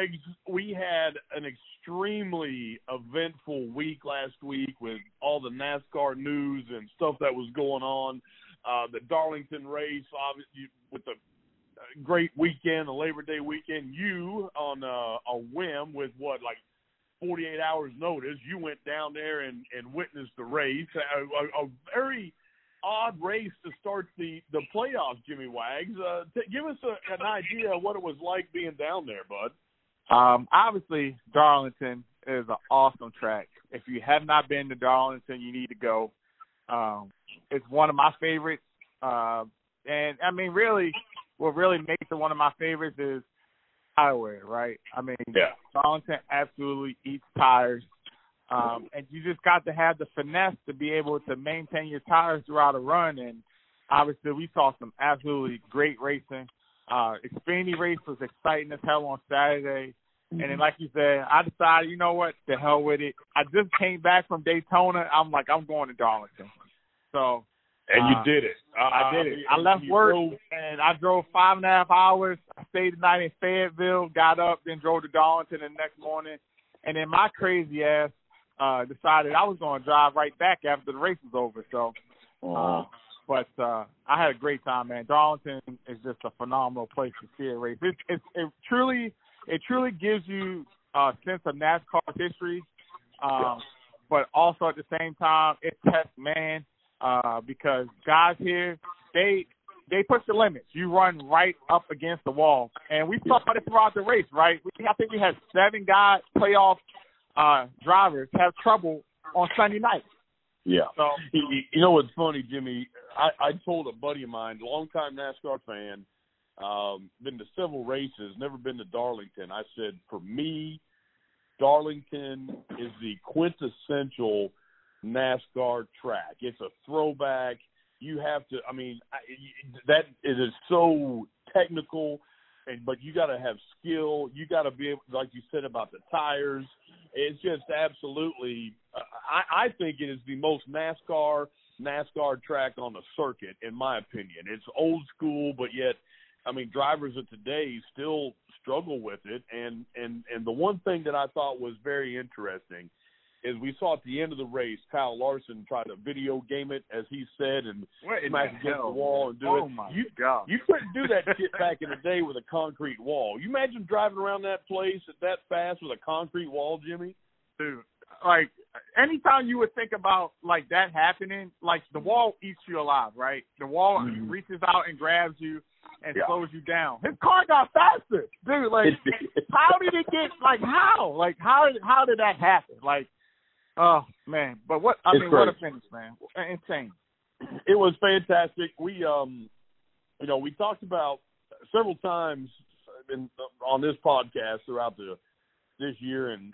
Wags, we had an extremely eventful week last week with all the NASCAR news and stuff that was going on. The Darlington race, obviously, with the great weekend, the Labor Day weekend. You, on a whim with, what, like 48 hours notice, you went down there and witnessed the race. A very odd race to start the playoffs, Jimmy Wags. Give us an idea of what it was like being down there, bud. Obviously, Darlington is an awesome track. If you have not been to Darlington, you need to go. It's one of my favorites. And, I mean, really, what really makes it one of my favorites is highway, right? I mean, yeah. Darlington absolutely eats tires. And you just got to have the finesse to be able to maintain your tires throughout a run. And obviously, we saw some absolutely great racing. Xfinity race was exciting as hell on Saturday. And then, like you said, I decided, you know what, the hell with it. I just came back from Daytona. I'm like, I'm going to Darlington. So, and you did it. I did it. I left work, and I drove 5.5 hours. I stayed the night in Fayetteville, got up, then drove to Darlington the next morning. And then my crazy ass decided I was going to drive right back after the race was over. So, but I had a great time, man. Darlington is just a phenomenal place to see a race. It truly gives you a sense of NASCAR history, but also at the same time, it tests man because guys here, they push the limits. You run right up against the wall, and we saw it throughout the race, right? I think we had 7 guys playoff drivers have trouble on Sunday night. Yeah. So you know what's funny, Jimmy? I told a buddy of mine, longtime NASCAR fan, been to several races, never been to Darlington. I said, for me, Darlington is the quintessential NASCAR track. It's a throwback. You have to, I mean, that it is so technical. But you got to have skill. You got to be able, like you said about the tires. It's just absolutely. I think it is the most NASCAR track on the circuit, in my opinion. It's old school, but yet, I mean, drivers of today still struggle with it. And the one thing that I thought was very interesting is we saw at the end of the race, Kyle Larson tried to video game it, as he said, and smack against the wall and do it. Oh, my God. You couldn't do that shit back in the day with a concrete wall. You imagine driving around that place at that fast with a concrete wall, Jimmy? Dude, like, anytime you would think about, like, that happening, like, the wall eats you alive, right? The wall reaches out and grabs you and slows you down. His car got faster. Dude, like, how did it get, like, how? Like, how did that happen? Like, oh, man. But what a finish, man. Insane. It was fantastic. We, you know, we talked about several times on this podcast throughout this year and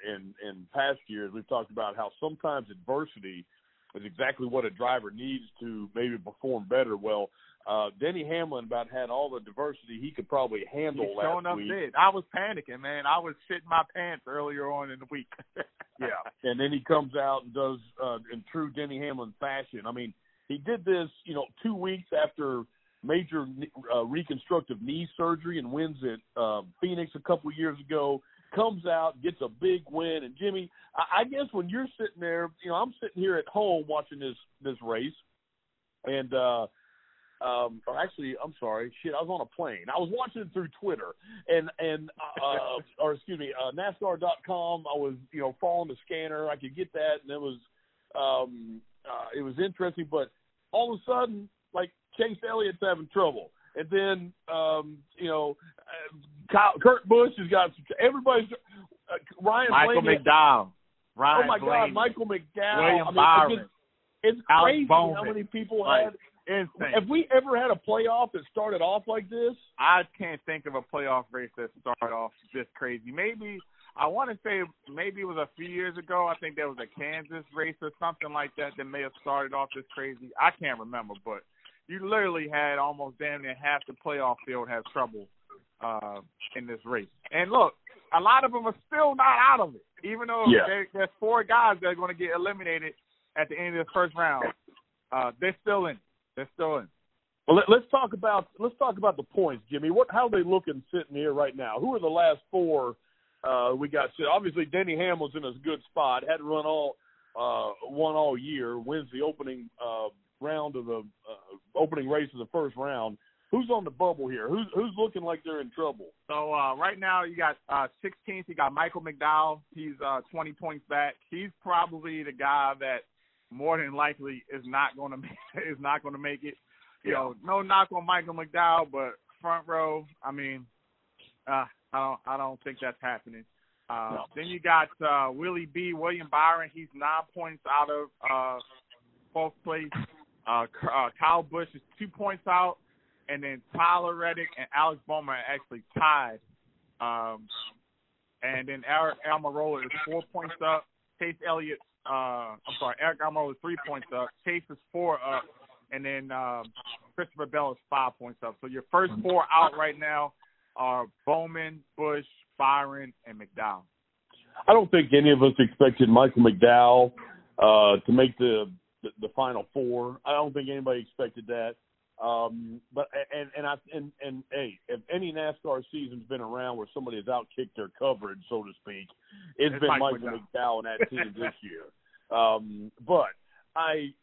past years, we've talked about how sometimes adversity is exactly what a driver needs to maybe perform better. Well, Denny Hamlin about had all the diversity he could probably handle last week. Did. I was panicking, man. I was shitting my pants earlier on in the week. Yeah, and then he comes out and does in true Denny Hamlin fashion. I mean, he did this, you know, 2 weeks after major reconstructive knee surgery and wins at Phoenix a couple of years ago. Comes out, gets a big win, and Jimmy, I guess when you're sitting there, you know, I'm sitting here at home watching this race, and I was on a plane. I was watching it through Twitter and NASCAR.com. I was, you know, following the scanner. I could get that, and it was interesting. But all of a sudden, like, Chase Elliott's having trouble, and then you know, Kurt Busch has got everybody's Michael McDowell, Michael McDowell, William Byron. It's crazy how many people had. Insane. Have we ever had a playoff that started off like this? I can't think of a playoff race that started off this crazy. Maybe, I want to say maybe it was a few years ago. I think there was a Kansas race or something like that may have started off this crazy. I can't remember, but you literally had almost damn near half the playoff field have trouble in this race. And look, a lot of them are still not out of it, even though there's 4 guys that are going to get eliminated at the end of the first round. They're still in. They're still in. Well, let's talk about the points, Jimmy. How are they looking sitting here right now? Who are the last 4 We got obviously Denny Hamlin's in a good spot. Hadn't run all year. Wins the opening round of the opening race of the first round. Who's on the bubble here? Who's looking like they're in trouble? So right now you got 16th. You got Michael McDowell. He's 20 points back. He's probably the guy that more than likely is not going to make it. Yeah. You know, no knock on Michael McDowell, but front row. I mean, I don't think that's happening. No. Then you got William Byron. He's 9 points out of fourth place. Kyle Busch is 2 points out. And then Tyler Reddick and Alex Bowman are actually tied. And then Erik Almirola is 4 points up. Erik Almirola is 3 points up. Chase is 4 up. And then Christopher Bell is 5 points up. So your first four out right now are Bowman, Busch, Byron, and McDowell. I don't think any of us expected Michael McDowell to make the final four. I don't think anybody expected that. But if any NASCAR season's been around where somebody has outkicked their coverage, so to speak, it's been Michael McDowell and that team this year. But I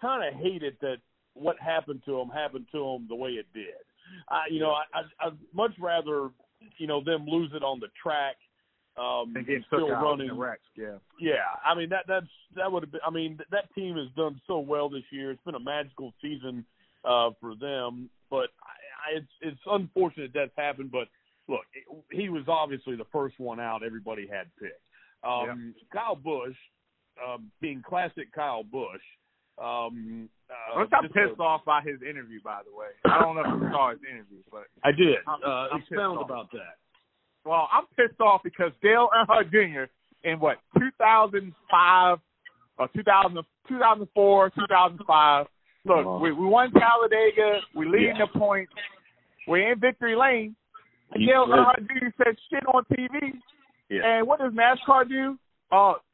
kind of hated that what happened to him the way it did. I'd much rather them lose it on the track. Still running. I mean that would have been. I mean that team has done so well this year. It's been a magical season. For them, but it's unfortunate that's happened. But look, he was obviously the first one out. Everybody had picked. Kyle Busch, being classic Kyle Busch. I'm pissed off by his interview, by the way. I don't know if you saw his interview, but I did. I'm expound about that. Well, I'm pissed off because Dale Earnhardt Jr. in 2005 or 2004, 2005. Look, we won Talladega. We leading the points. We're in victory lane. Dale Earnhardt Jr. said shit on TV. Yeah. And what does NASCAR do?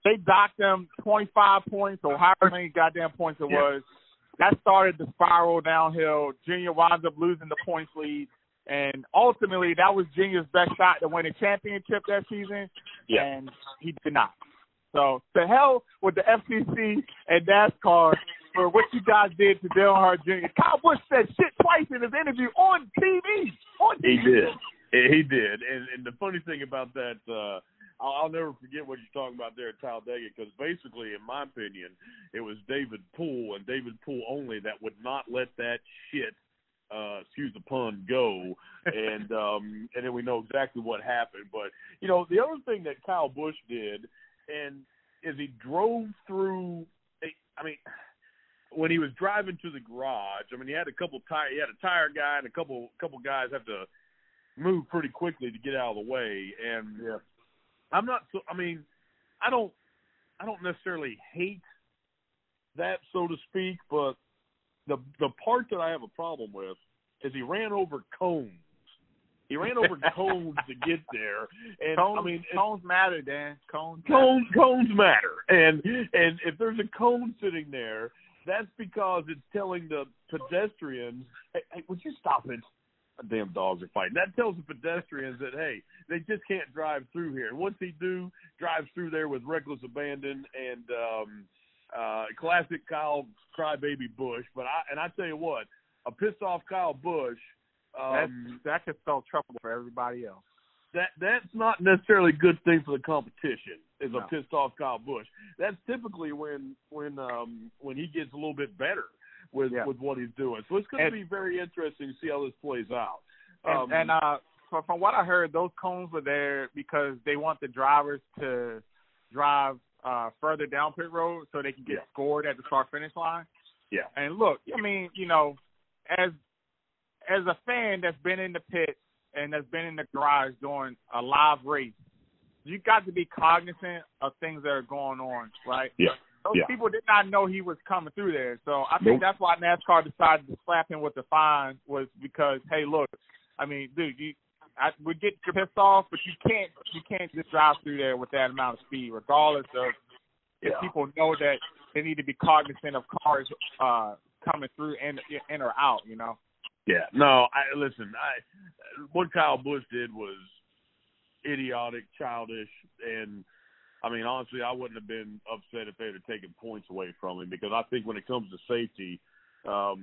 They docked them 25 points or however many goddamn points it was. That started the spiral downhill. Junior winds up losing the points lead. And ultimately, that was Junior's best shot to win a championship that season. Yeah. And he did not. So to hell with the FCC and NASCAR for what you guys did to Dale Earnhardt Jr. Kyle Busch said shit twice in his interview on TV. He did. And the funny thing about that, I'll never forget what you're talking about there at Talladega, because basically, in my opinion, it was David Poole and David Poole only that would not let that shit, excuse the pun, go. And then we know exactly what happened. But, the other thing that Kyle Busch did is he drove through when he was driving to the garage, he had a tire guy and a couple guys have to move pretty quickly to get out of the way. And I don't necessarily hate that, so to speak, but the part that I have a problem with is he ran over cones. He ran over cones to get there, and cones matter, Dan. Cones matter, and if there's a cone sitting there, that's because it's telling the pedestrians, hey, would you stop it? Damn dogs are fighting. That tells the pedestrians that, hey, they just can't drive through here. And once he drives through there with reckless abandon and classic Kyle crybaby Busch. But I tell you what, a pissed off Kyle Busch, that could spell trouble for everybody else. That's not necessarily a good thing for the competition. Is a pissed off Kyle Busch. That's typically when he gets a little bit better with what he's doing. So it's going to be very interesting to see how this plays out. From what I heard, those cones were there because they want the drivers to drive further down pit road so they can get scored at the start finish line. Yeah. And look, as a fan that's been in the pit and that's been in the garage during a live race, you got to be cognizant of things that are going on, right? Yeah. Those people did not know he was coming through there. So I think that's why NASCAR decided to slap him with the fine, was because, hey, look, dude, we get pissed off, but you can't just drive through there with that amount of speed, regardless of if people know that they need to be cognizant of cars coming through in or out, Yeah. No, what Kyle Busch did was idiotic, childish, and I mean, honestly, I wouldn't have been upset if they had taken points away from him, because I think when it comes to safety, you got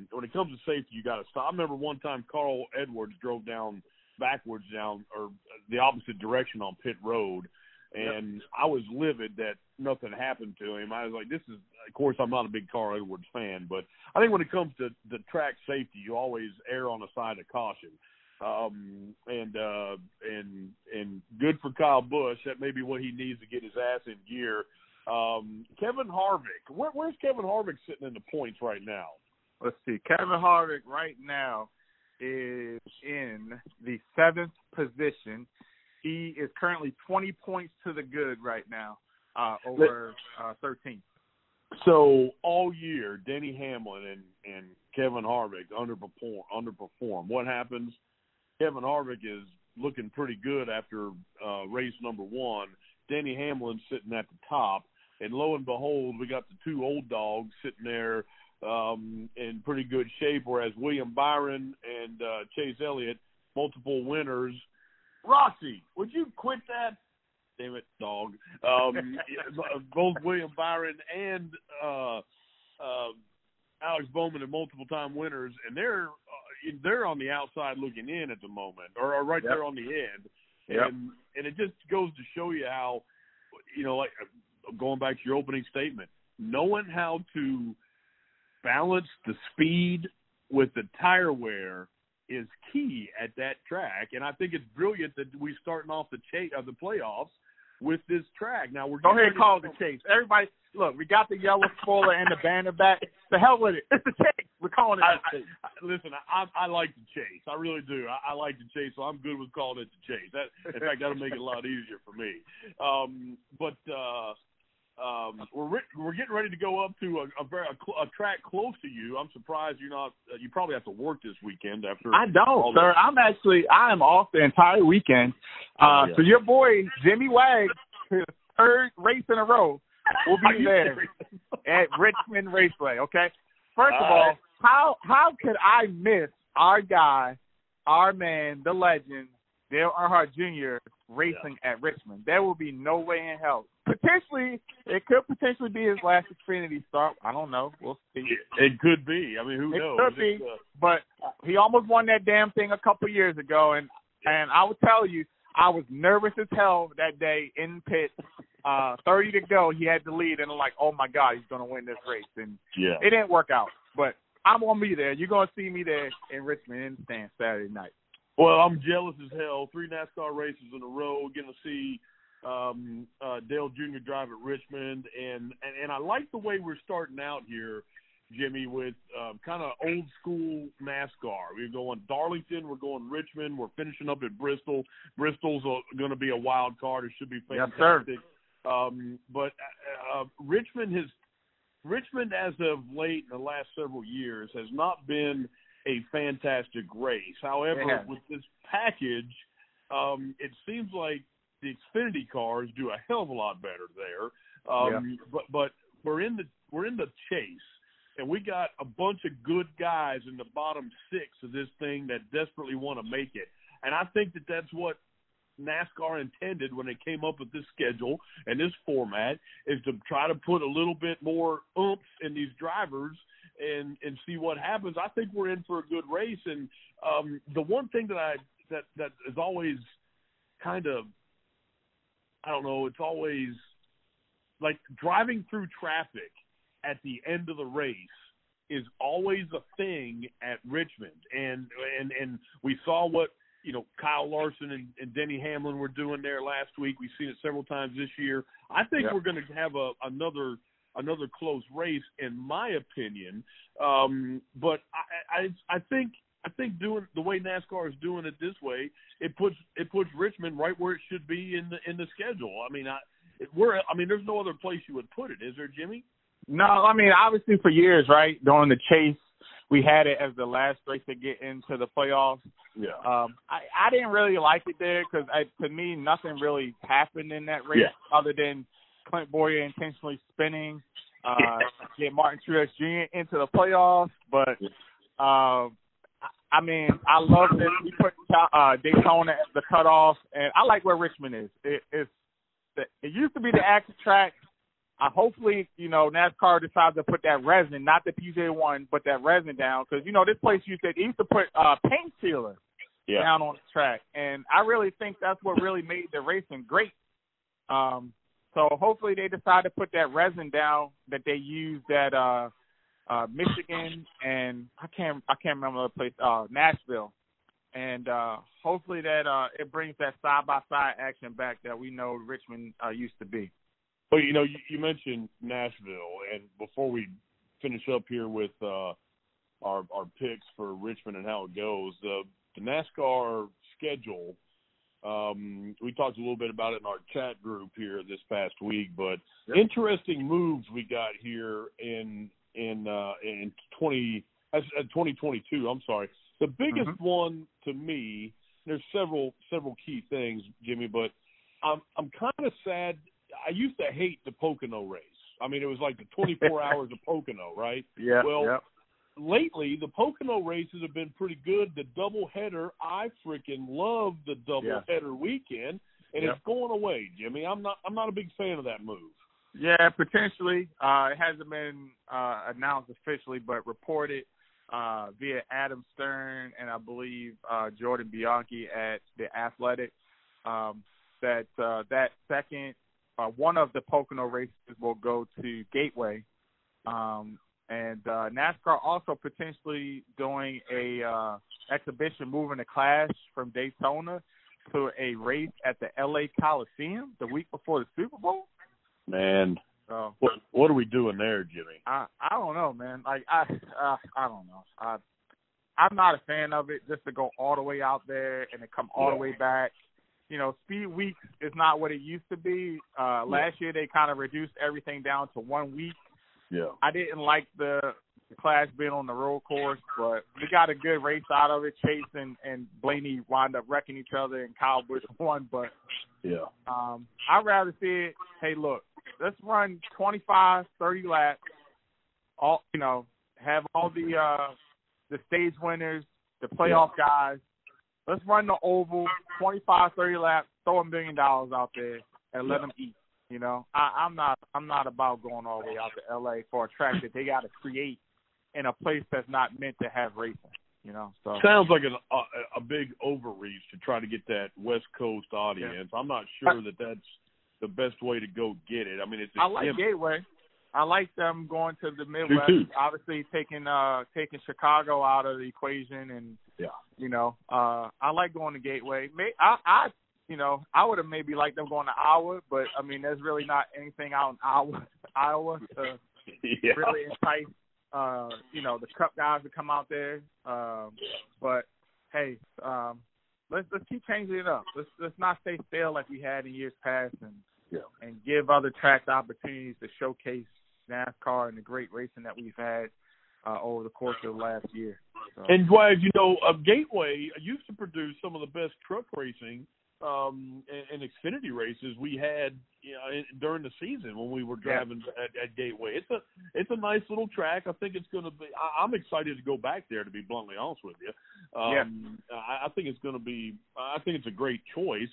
to stop. I remember one time Carl Edwards drove down backwards down or the opposite direction on pit road, and yep. I was livid that nothing happened to him. I was like, this is, of course, I'm not a big Carl Edwards fan, but I think when it comes to the track safety, you always err on the side of caution. And good for Kyle Busch. That may be what he needs to get his ass in gear. Kevin Harvick, where's Kevin Harvick sitting in the points right now? Let's see. Kevin Harvick right now is in the 7th position. He is currently 20 points to the good right now, over 13th. So all year, Denny Hamlin and Kevin Harvick underperform. What happens? Kevin Harvick is looking pretty good after race number 1. Denny Hamlin sitting at the top. And lo and behold, we got the two old dogs sitting there in pretty good shape, whereas William Byron and Chase Elliott, multiple winners. Roxy, would you quit that? Damn it, dog. Both William Byron and Alex Bowman are multiple-time winners, and they're on the outside looking in at the moment, or right yep. there on the end. Yep. And it just goes to show you how, you know, like going back to your opening statement, knowing how to balance the speed with the tire wear is key at that track. And I think it's brilliant that we're starting off the playoffs with this track. Now, we're going to call it the Chase. Everybody, look, we got the yellow spoiler and the banner back. The hell with it. It's the Chase. We're calling it the Chase. I like the Chase. I really do. I like the Chase, so I'm good with calling it the Chase. That, in fact, that'll make it a lot easier for me. We're getting ready to go up to a track close to you. I'm surprised you're not. You probably have to work this weekend after. I don't, sir. I'm off the entire weekend. Yeah. So your boy Jimmy Wags, his third race in a row, will be there at Richmond Raceway. Okay. First of all, how could I miss our guy, our man, the legend, Dale Earnhardt Jr. racing at Richmond? There will be no way in hell. It could potentially be his last Xfinity start. I don't know. We'll see. It could be. I mean, who knows? It could be. But he almost won that damn thing a couple years ago, and I will tell you, I was nervous as hell that day in pit. 30 to go, he had the lead, and I'm like, oh my God, he's going to win this race. And it didn't work out. But I'm going to be there. You're going to see me there in Richmond in the stands Saturday night. Well, I'm jealous as hell. 3 NASCAR races in a row. Going to see Dale Jr. drive at Richmond, and I like the way we're starting out here, Jimmy, with kind of old school NASCAR. We're going Darlington, we're going Richmond, we're finishing up at Bristol. Bristol's going to be a wild card. It should be fantastic. Yes, sir. But Richmond as of late in the last several years has not been a fantastic race. However, with this package, it seems like the Xfinity cars do a hell of a lot better there, but we're in the chase, and we got a bunch of good guys in the bottom 6 of this thing that desperately want to make it, and I think that that's what NASCAR intended when they came up with this schedule and this format, is to try to put a little bit more oomph in these drivers and see what happens. I think we're in for a good race, and the one thing that is always kind of, I don't know, it's always like driving through traffic at the end of the race is always a thing at Richmond. And we saw what, you know, Kyle Larson and Denny Hamlin were doing there last week. We've seen it several times this year. I think we're going to have another close race, in my opinion. But I think doing the way NASCAR is doing it this way, it puts Richmond right where it should be in the schedule. I mean, there's no other place you would put it, is there, Jimmy? No, I mean, obviously for years, right, during the Chase, we had it as the last race to get into the playoffs. Yeah. I didn't really like it there because, to me, nothing really happened in that race other than Clint Boyer intentionally spinning, get Martin Truex Jr. into the playoffs, but I mean, I love that we put Daytona as the cutoff, and I like where Richmond is. It used to be the active track. Hopefully, you know, NASCAR decides to put that resin, not the PJ1, but that resin down, because, you know, this place used to put paint sealer down on the track, and I really think that's what really made the racing great. So hopefully they decide to put that resin down that they used at Michigan and I can't remember the place, Nashville, and hopefully that it brings that side-by-side action back that we know Richmond used to be. Well, you know, you mentioned Nashville, and before we finish up here with our picks for Richmond and how it goes, the NASCAR schedule, we talked a little bit about it in our chat group here this past week, but interesting moves we got here in 2022. I'm sorry. The biggest one to me, there's several key things, Jimmy, but I'm kind of sad. I used to hate the Pocono race. I mean, it was like the 24 hours of Pocono, right? Yeah. Well, lately the Pocono races have been pretty good. The doubleheader, I freaking love the doubleheader weekend, and it's going away, Jimmy. I'm not a big fan of that move. Yeah, potentially. It hasn't been announced officially, but reported via Adam Stern and I believe Jordan Bianchi at The Athletic that second one of the Pocono races will go to Gateway. And NASCAR also potentially doing a exhibition, moving a clash from Daytona to a race at the L.A. Coliseum the week before the Super Bowl. Man, what are we doing there, Jimmy? I don't know, man. Like I don't know. I'm not a fan of it. Just to go all the way out there and then come all the way back. You know, Speed Week is not what it used to be. Last year they kind of reduced everything down to 1 week. Yeah. I didn't like the clash being on the road course, but we got a good race out of it. Chase and Blaney wound up wrecking each other, and Kyle Busch won. But I'd rather see it. Hey, look. Let's run 25, 30 laps. All you know, have all the stage winners, the playoff guys. Let's run the oval, 25, 30 laps. Throw $1 million out there and let them eat. You know, I'm not about going all the way out to LA for a track that they got to create in a place that's not meant to have racing. You know, so sounds like a big overreach to try to get that West Coast audience. I'm not sure that's the best way to go get it. I mean, it's. I like Gateway. I like them going to the Midwest. Obviously, taking Chicago out of the equation, and you know, I like going to Gateway. I would have maybe liked them going to Iowa, but I mean, there's really not anything out in Iowa to really entice you know, the Cup guys to come out there. But hey, let's keep changing it up. Let's not stay stale like we had in years past, and give other tracks opportunities to showcase NASCAR and the great racing that we've had over the course of the last year. So. And Wags, you know, Gateway used to produce some of the best truck racing and Xfinity races we had, you know, during the season when we were driving at Gateway. It's a nice little track. I think it's going to be. I'm excited to go back there, to be bluntly honest with you. I think it's going to be. I think it's a great choice.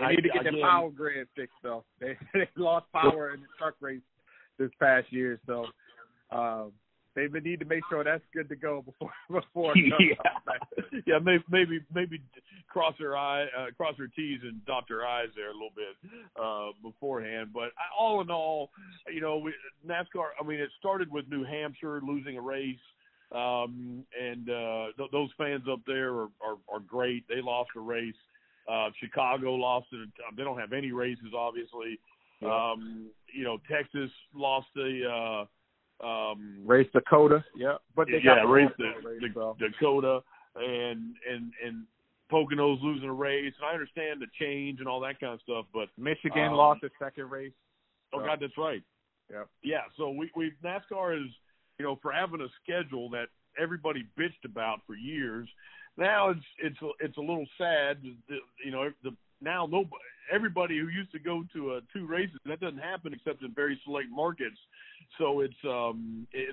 They need to get their power grid fixed, though. They lost power in the truck race this past year, so they need to make sure that's good to go before. Maybe cross her T's and dot her I's there a little bit beforehand. But all in all, you know, NASCAR. I mean, it started with New Hampshire losing a race. Those fans up there are great. They lost a race. Chicago lost it. They don't have any races, obviously. You know, Texas lost the race Dakota. Yeah, but they got Dakota and Pocono's losing a race. And I understand the change and all that kind of stuff, but Michigan lost its second race. Oh God, that's right. Yeah, yeah. So we NASCAR is, you know, for having a schedule that everybody bitched about for years. Now it's a little sad, you know. Now nobody everybody who used to go to two races. That doesn't happen except in very select markets. So it's a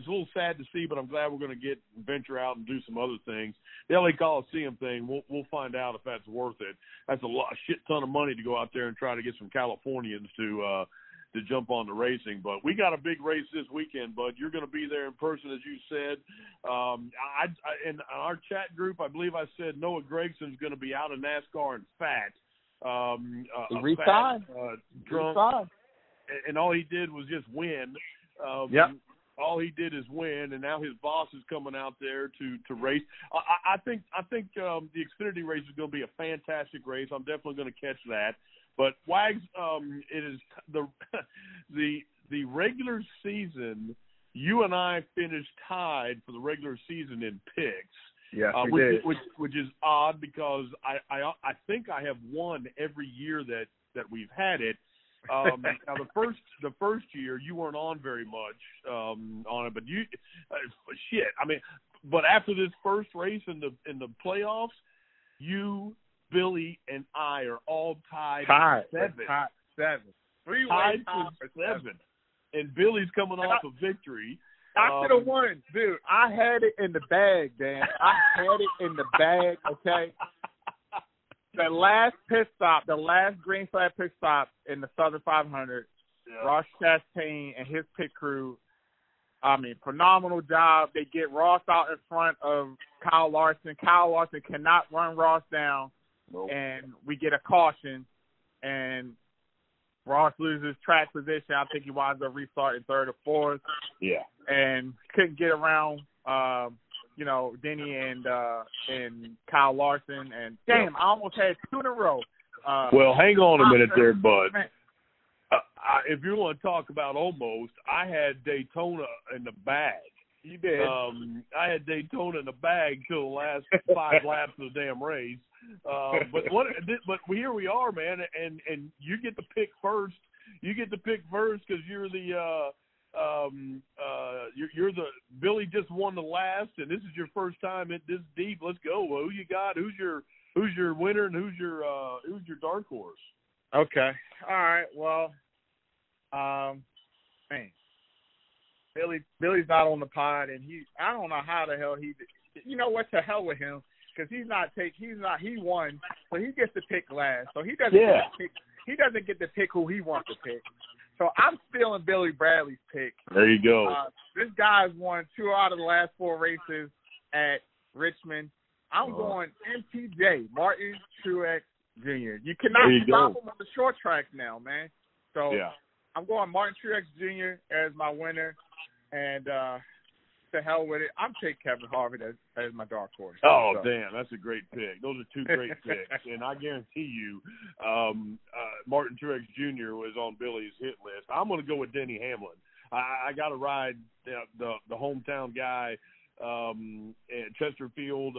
little sad to see, but I'm glad we're going to venture out and do some other things. The L.A. Coliseum thing, we'll find out if that's worth it. That's a shit ton of money to go out there and try to get some Californians to jump on to racing. But we got a big race this weekend, Bud. You're going to be there in person, as you said. In our chat group, I believe I said Noah Gregson's going to be out of NASCAR and fat. Drunk. And all he did was just win. All he did is win, and now his boss is coming out there to race. I think the Xfinity race is going to be a fantastic race. I'm definitely going to catch that. But Wags, it is the regular season. You and I finished tied for the regular season in picks. Yeah, which is odd because I think I have won every year that we've had it. Now the first year you weren't on very much on it, but you shit. I mean, but after this first race in the playoffs, you, Billy, and I are all tied for seven. Tied for seven. And Billy's coming off a victory. I should have won, dude. I had it in the bag, Dan. I had it in the bag, okay? The last pit stop, the last green flag pit stop in the Southern 500, yeah. Ross Chastain and his pit crew, I mean, phenomenal job. They get Ross out in front of Kyle Larson. Kyle Larson cannot run Ross down, nope. And we get a caution, and Ross loses track position. I think he winds up restarting third or fourth. Yeah. And couldn't get around, Denny and Kyle Larson. And, damn, I almost had two in a row. Well, hang on a minute there, Bud. If you want to talk about almost, I had Daytona in the bag. You did. I had Daytona in the bag till the last 5 laps of the damn race. But here we are, man, and you get to pick first. You get to pick first because you're the you're the Billy just won the last, and this is your first time at this deep. Let's go. Well, who you got? Who's your winner and who's your dark horse? Okay. All right. Well, man, Billy's not on the pod, and I don't know how the hell he. You know what? To hell with him. Because he won, so he gets to pick last. So he doesn't get to pick who he wants to pick. So I'm stealing Billy Bradley's pick. There you go. This guy's won 2 out of the last 4 races at Richmond. I'm going MTJ, Martin Truex Jr. You cannot stop him on the short track now, man. So I'm going Martin Truex Jr. as my winner, and to hell with it. I'm taking Kevin Harvick as my dark horse. Oh, damn. That's a great pick. Those are 2 great picks. And I guarantee you Martin Truex Jr. was on Billy's hit list. I'm going to go with Denny Hamlin. I got to ride the hometown guy at Chesterfield,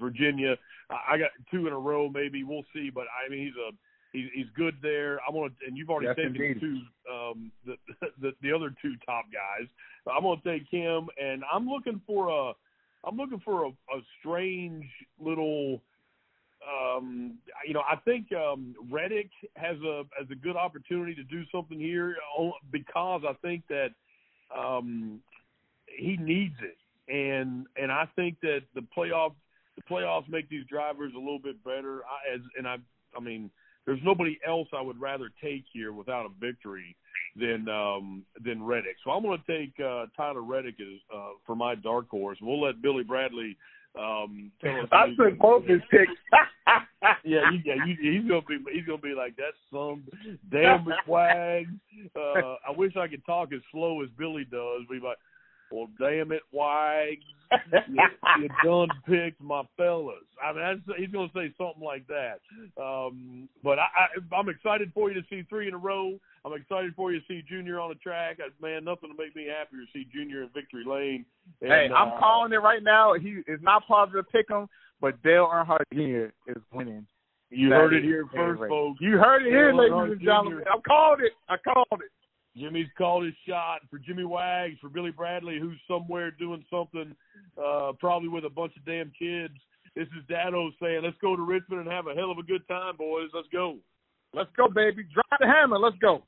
Virginia. I got 2 in a row maybe. We'll see. But, I mean, he's good there. I want to, and you've already taken the other 2 top guys. I'm going to take him, and I'm looking for a strange little. I think Reddick has a good opportunity to do something here because I think that he needs it, and I think that the playoffs make these drivers a little bit better. There's nobody else I would rather take here without a victory than Reddick. So I'm going to take Tyler Reddick for my dark horse. We'll let Billy Bradley tell us. I took both his picks. He's going to be like, that's some damn Wags. I wish I could talk as slow as Billy does. We'd be like, well, damn it, Wags. You done picked my fellas. I mean, he's going to say something like that. But I'm excited for you to see 3 in a row. I'm excited for you to see Junior on the track. Man, nothing to make me happier to see Junior in victory lane. And, I'm calling it right now. He is not positive to pick him, but Dale Earnhardt Jr. is winning. You heard it here first, folks. You heard it here, ladies and gentlemen. I called it. Jimmy's called his shot for Jimmy Wags, for Billy Bradley, who's somewhere doing something, probably with a bunch of damn kids. This is Dado saying, let's go to Richmond and have a hell of a good time, boys. Let's go. Let's go, baby. Drive to Hamlin. Let's go.